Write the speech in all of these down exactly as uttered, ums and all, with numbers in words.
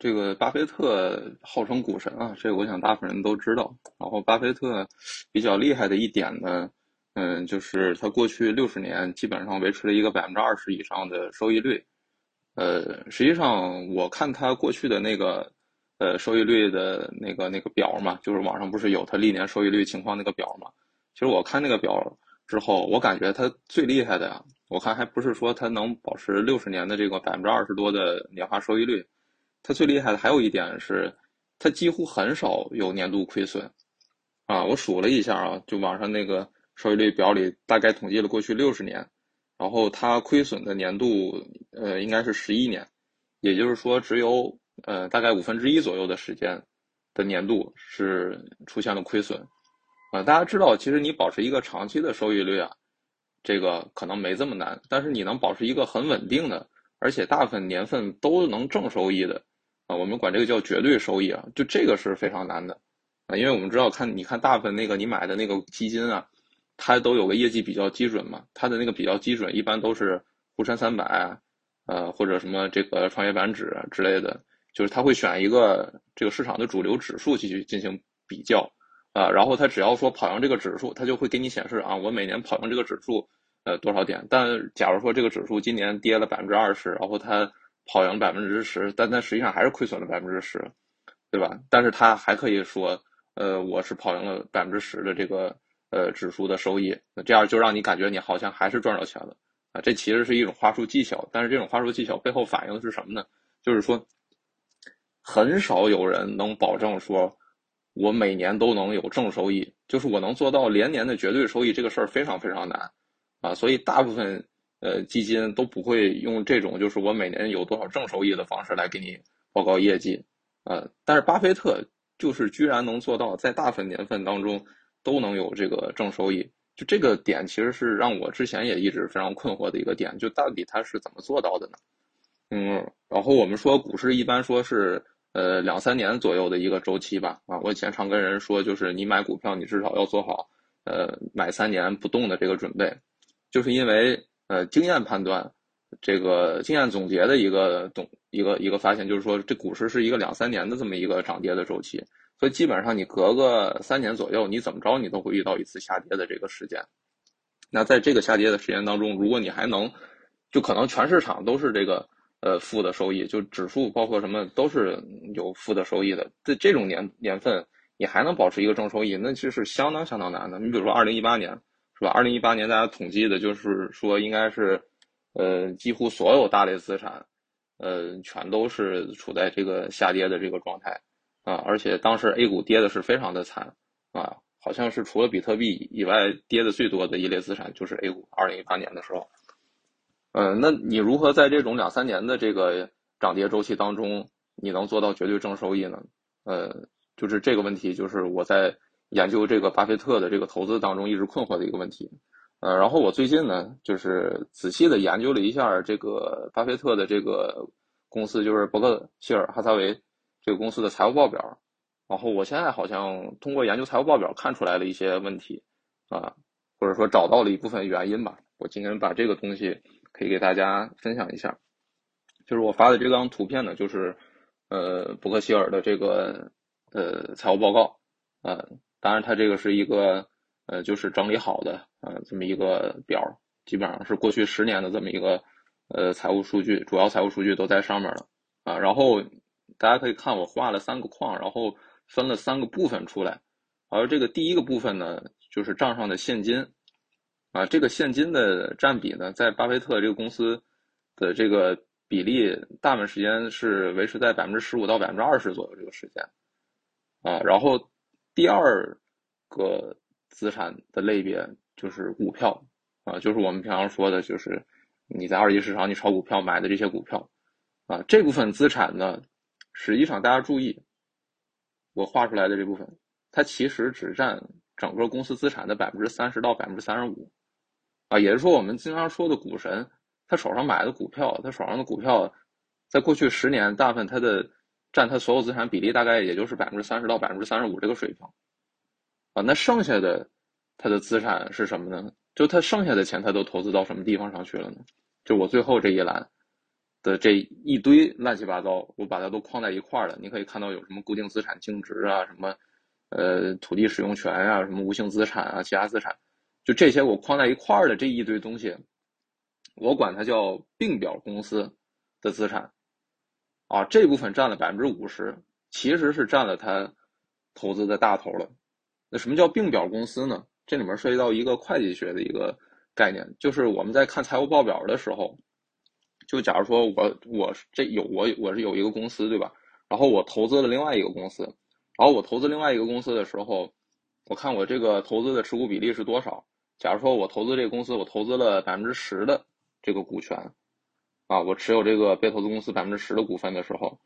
这个巴菲特号称股神啊，这个我想大部分人都知道。然后巴菲特比较厉害的一点呢，嗯，就是他过去六十年基本上维持了一个百分之二十以上的收益率。呃，实际上我看他过去的那个呃收益率的那个那个表嘛，就是网上不是有他历年收益率情况那个表嘛。其实我看那个表之后，我感觉他最厉害的呀、啊，我看还不是说他能保持六十年的这个百分之二十多的年化收益率。他最厉害的还有一点是，他几乎很少有年度亏损，啊，我数了一下啊，就网上那个收益率表里大概统计了过去六十年，然后他亏损的年度，呃，应该是十一年，也就是说只有呃大概五分之一左右的时间的年度是出现了亏损，啊，大家知道，其实你保持一个长期的收益率啊，这个可能没这么难，但是你能保持一个很稳定的，而且大部分年份都能正收益的。啊，我们管这个叫绝对收益啊，就这个是非常难的啊，因为我们知道看，你看大部分那个你买的那个基金啊，它都有个业绩比较基准嘛，它的那个比较基准一般都是沪深三百，呃或者什么这个创业板指之类的，就是它会选一个这个市场的主流指数去进行比较啊，然后它只要说跑赢这个指数，它就会给你显示啊，我每年跑赢这个指数呃多少点。但假如说这个指数今年跌了百分之二十，然后它跑赢百分之十，但它实际上还是亏损了百分之十，对吧？但是它还可以说，呃，我是跑赢了百分之十的这个呃指数的收益，这样就让你感觉你好像还是赚到钱了啊。这其实是一种话术技巧，但是这种话术技巧背后反映的是什么呢？就是说，很少有人能保证说我每年都能有正收益，就是我能做到连年的绝对收益，这个事儿非常非常难啊。所以大部分呃，基金都不会用这种就是我每年有多少正收益的方式来给你报告业绩，呃，但是巴菲特就是居然能做到在大部分年份当中都能有这个正收益，就这个点其实是让我之前也一直非常困惑的一个点，就到底他是怎么做到的呢？嗯，然后我们说股市一般说是呃两三年左右的一个周期吧，啊，我以前常跟人说就是你买股票你至少要做好呃买三年不动的这个准备，就是因为。呃，经验判断，这个经验总结的一个总一个一个发现，就是说这股市是一个两三年的这么一个涨跌的周期，所以基本上你隔个三年左右，你怎么着你都会遇到一次下跌的这个时间。那在这个下跌的时间当中，如果你还能，就可能全市场都是这个呃负的收益，就指数包括什么都是有负的收益的，在这种年年份你还能保持一个正收益，那就是相当相当难的。你比如说二零一八年。是吧？二零一八年大家统计的就是说，应该是，呃，几乎所有大类资产，呃，全都是处在这个下跌的这个状态啊。而且当时 A 股跌的是非常的惨啊，好像是除了比特币以外跌的最多的一类资产就是 A 股。二零一八年的时候，嗯、呃，那你如何在这种两三年的这个涨跌周期当中，你能做到绝对正收益呢？呃，就是这个问题，就是我在。研究这个巴菲特的这个投资当中一直困惑的一个问题，呃，然后我最近呢就是仔细的研究了一下这个巴菲特的这个公司，就是伯克希尔哈撒韦这个公司的财务报表，然后我现在好像通过研究财务报表看出来了一些问题啊，或者说找到了一部分原因吧。我今天把这个东西可以给大家分享一下，就是我发的这张图片呢，就是呃伯克希尔的这个呃财务报告，呃。当然它这个是一个呃就是整理好的呃这么一个表，基本上是过去十年的这么一个呃财务数据，主要财务数据都在上面了啊。然后大家可以看我画了三个框，然后分了三个部分出来，而这个第一个部分呢就是账上的现金啊，这个现金的占比呢在巴菲特这个公司的这个比例大部分时间是维持在 百分之十五 到 百分之二十 左右这个时间啊。然后第二个资产的类别就是股票啊，就是我们平常说的，就是你在二级市场你炒股票买的这些股票啊，这部分资产呢，实际上大家注意，我画出来的这部分，它其实只占整个公司资产的 百分之三十 到 百分之三十五 啊，也就是说我们经常说的股神，他手上买的股票，他手上的股票，在过去十年大部分他的。占它所有资产比例大概也就是 百分之三十 到 百分之三十五 这个水平啊，那剩下的它的资产是什么呢？就它剩下的钱它都投资到什么地方上去了呢？就我最后这一栏的这一堆乱七八糟，我把它都框在一块儿了。你可以看到有什么固定资产净值啊，什么呃土地使用权啊，什么无形资产啊，其他资产，就这些我框在一块儿的这一堆东西，我管它叫并表公司的资产啊，这部分占了 百分之五十， 其实是占了它投资的大头了。那什么叫并表公司呢？这里面涉及到一个会计学的一个概念，就是我们在看财务报表的时候，就假如说我我这有我我是有一个公司对吧，然后我投资了另外一个公司，然后我投资另外一个公司的时候，我看我这个投资的持股比例是多少。假如说我投资这个公司，我投资了 百分之十 的这个股权啊，我持有这个被投资公司 百分之十 的股份的时候，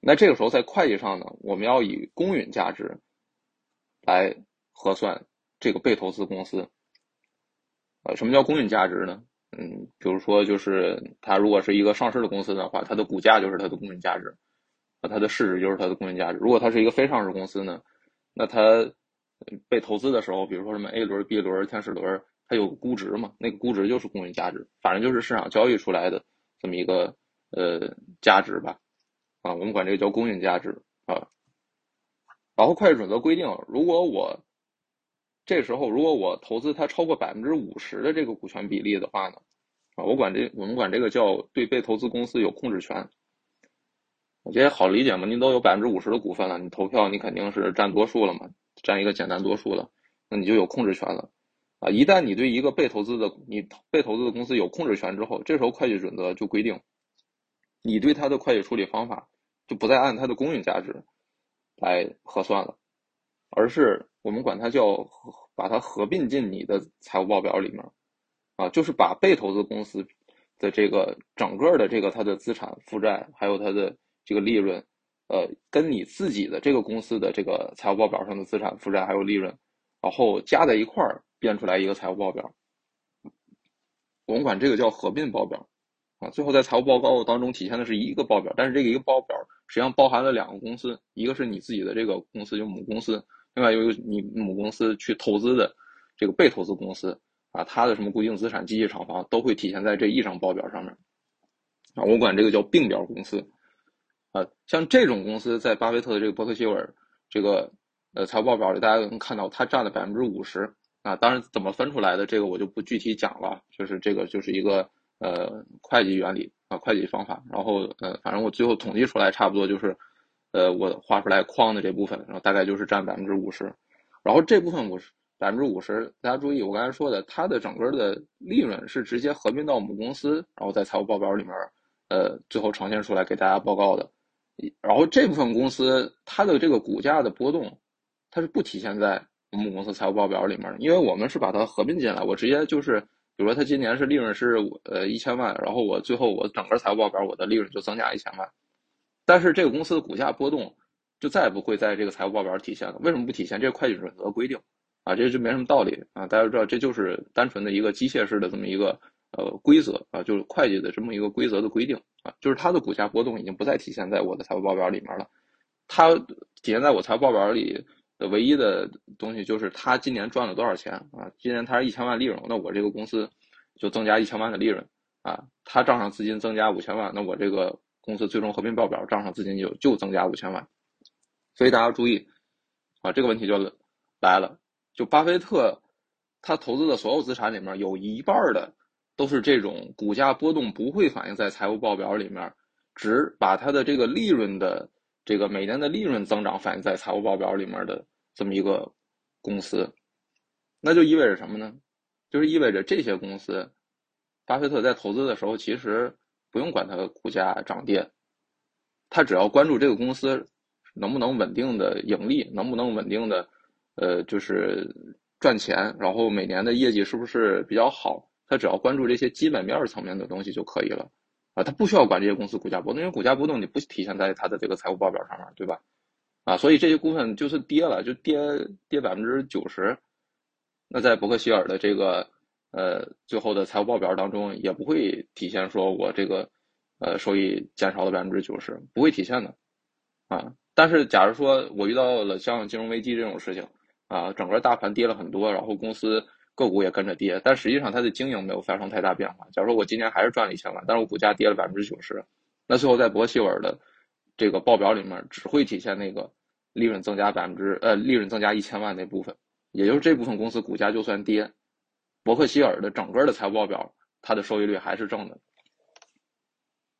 那这个时候在会计上呢，我们要以公允价值来核算这个被投资公司。呃，什么叫公允价值呢？嗯，比如说就是它如果是一个上市的公司的话，它的股价就是它的公允价值，那它的市值就是它的公允价值。如果它是一个非上市公司呢，那它被投资的时候，比如说什么 A 轮、B 轮、天使轮，它有估值嘛，那个估值就是公允价值，反正就是市场交易出来的这么一个呃价值吧，啊，我们管这个叫公允价值啊。然后会计准则规定，如果我这时候如果我投资它超过 百分之五十 的这个股权比例的话呢，啊，我管这我们管这个叫对被投资公司有控制权。我觉得好理解嘛，你都有 百分之五十 的股份了，你投票你肯定是占多数了嘛，占一个简单多数了，那你就有控制权了。啊，一旦你对一个被投资的你被投资的公司有控制权之后，这时候会计准则就规定，你对它的会计处理方法就不再按它的公允价值来核算了，而是我们管它叫把它合并进你的财务报表里面啊，就是把被投资公司的这个整个的这个它的资产负债还有它的这个利润，呃，跟你自己的这个公司的这个财务报表上的资产负债还有利润，然后加在一块儿变出来一个财务报表，我们管这个叫合并报表啊。最后在财务报告当中体现的是一个报表，但是这个一个报表实际上包含了两个公司，一个是你自己的这个公司就母公司，另外有一个你母公司去投资的这个被投资公司啊，它的什么固定资产、机器、厂房都会体现在这一张报表上面啊，我管这个叫并表公司啊。像这种公司在巴菲特的这个伯特希尔这个呃财务报表里，大家能看到它占了 百分之五十 啊。当然怎么分出来的这个我就不具体讲了，就是这个就是一个呃会计原理啊，会计方法，然后呃反正我最后统计出来差不多就是呃，我画出来框的这部分，然后大概就是占 百分之五十， 然后这部分 百分之五十 大家注意我刚才说的，它的整个的利润是直接合并到母公司，然后在财务报表里面呃，最后呈现出来给大家报告的。然后这部分公司它的这个股价的波动它是不体现在母公司财务报表里面的，因为我们是把它合并进来，我直接就是比如说它今年是利润是呃一千万，然后我最后我整个财务报表我的利润就增加一千万，但是这个公司的股价波动就再也不会在这个财务报表体现了。为什么不体现？这个会计准则规定啊，这就没什么道理啊。大家知道这就是单纯的一个机械式的这么一个呃规则啊，就是会计的这么一个规则的规定啊，就是它的股价波动已经不再体现在我的财务报表里面了。它体现在我财务报表里的唯一的东西就是它今年赚了多少钱啊，今年它是一千万利润，那我这个公司就增加一千万的利润啊，它账上资金增加五千万，那我这个公司最终合并报表账上资金就就增加五千万，所以大家注意啊，这个问题就来了，就巴菲特他投资的所有资产里面有一半的都是这种股价波动不会反映在财务报表里面，只把他的这个利润的这个每年的利润增长反映在财务报表里面的这么一个公司，那就意味着什么呢？就是意味着这些公司，巴菲特在投资的时候其实不用管它的股价涨跌，他只要关注这个公司能不能稳定的盈利，能不能稳定的呃就是赚钱，然后每年的业绩是不是比较好，他只要关注这些基本面层面的东西就可以了啊，他不需要管这些公司股价波动，因为股价波动你不体现在他的这个财务报表上面对吧啊，所以这些股份就是跌了就跌跌 百分之九十， 那在伯克希尔的这个呃，最后的财务报表当中也不会体现说我这个呃收益减少了 百分之九十， 不会体现的啊。但是假如说我遇到了像金融危机这种事情啊，整个大盘跌了很多，然后公司个股也跟着跌，但实际上它的经营没有发生太大变化，假如说我今年还是赚了一千万，但是我股价跌了 百分之九十，那最后在伯希尔的这个报表里面只会体现那个利润增加百分之呃利润增加一千万那部分，也就是这部分公司股价就算跌，伯克希尔的整个的财务报表它的收益率还是正的。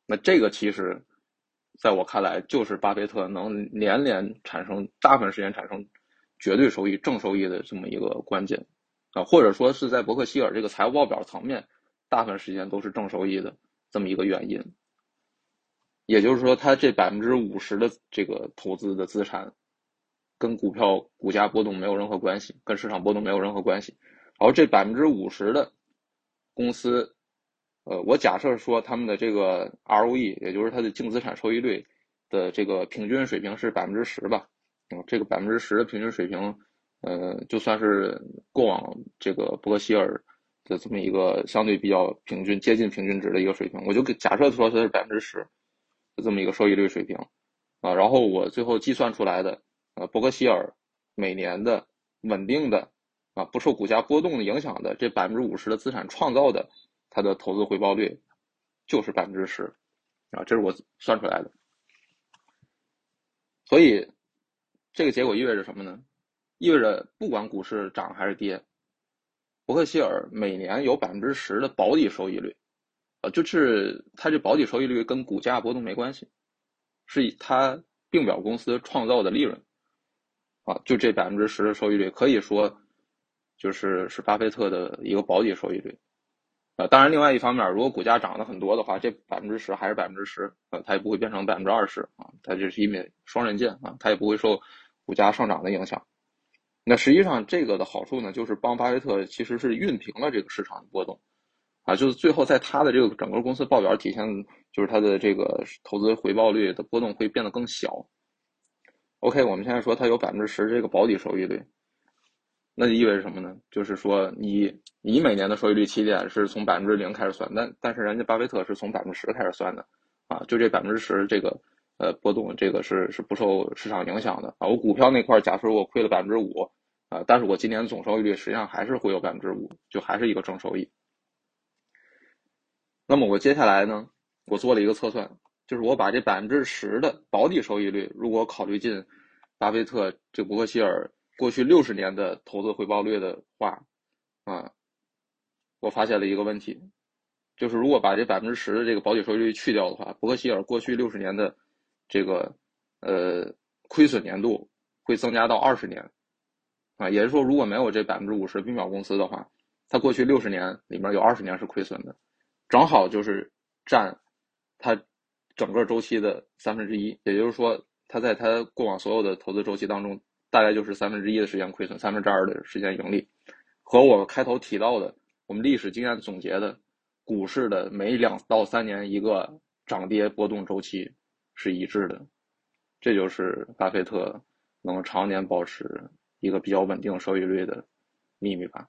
那这个其实在我看来就是巴菲特能年年产生大部分时间产生绝对收益正收益的这么一个关键啊，或者说是在伯克希尔这个财务报表层面大部分时间都是正收益的这么一个原因。也就是说它这 百分之五十 的这个投资的资产跟股票股价波动没有任何关系，跟市场波动没有任何关系。然后这 百分之五十 的公司呃，我假设说他们的这个 R O E 也就是它的净资产收益率的这个平均水平是 百分之十 吧、嗯、这个 百分之十 的平均水平呃，就算是过往这个伯克希尔的这么一个相对比较平均接近平均值的一个水平，我就假设说它是 百分之十 这么一个收益率水平啊，然后我最后计算出来的呃，伯克希尔每年的稳定的啊不受股价波动的影响的这 百分之五十 的资产创造的它的投资回报率就是 百分之十 啊，这是我算出来的。所以这个结果意味着什么呢？意味着不管股市涨还是跌，伯克希尔每年有 百分之十 的保底收益率啊，就是它这保底收益率跟股价波动没关系，是它并表公司创造的利润啊，就这 百分之十 的收益率可以说就是是巴菲特的一个保底收益率。呃，当然，另外一方面，如果股价涨得很多的话，这 百分之十 还是 百分之十， 呃，它也不会变成 百分之二十 啊，它就是一面双刃剑啊，它也不会受股价上涨的影响。那实际上这个的好处呢，就是帮巴菲特其实是熨平了这个市场的波动啊，就是最后在他的这个整个公司报表体现就是他的这个投资回报率的波动会变得更小。OK， 我们现在说它有 百分之十 这个保底收益率。那就意味着什么呢？就是说你你每年的收益率起点是从 百分之零 开始算，但但是人家巴菲特是从 百分之十 开始算的啊，就这 百分之十 这个呃波动这个是是不受市场影响的啊。我股票那块假设我亏了 百分之五 啊，但是我今年总收益率实际上还是会有 百分之五， 就还是一个正收益。那么我接下来呢，我做了一个测算，就是我把这 百分之十 的保底收益率如果考虑进巴菲特这伯克希尔过去六十年的投资回报率的话，啊，我发现了一个问题，就是如果把这 百分之十 的这个保底收益率去掉的话，伯克希尔过去六十年的这个呃亏损年度会增加到二十年，啊，也就是说，如果没有这 百分之五十 并表公司的话，它过去六十年里面有二十年是亏损的，正好就是占它整个周期的三分之一，也就是说，它在它过往所有的投资周期当中，大概就是三分之一的时间亏损，三分之二的时间盈利，和我开头提到的我们历史经验总结的股市的每两到三年一个涨跌波动周期是一致的。这就是巴菲特能常年保持一个比较稳定收益率的秘密吧。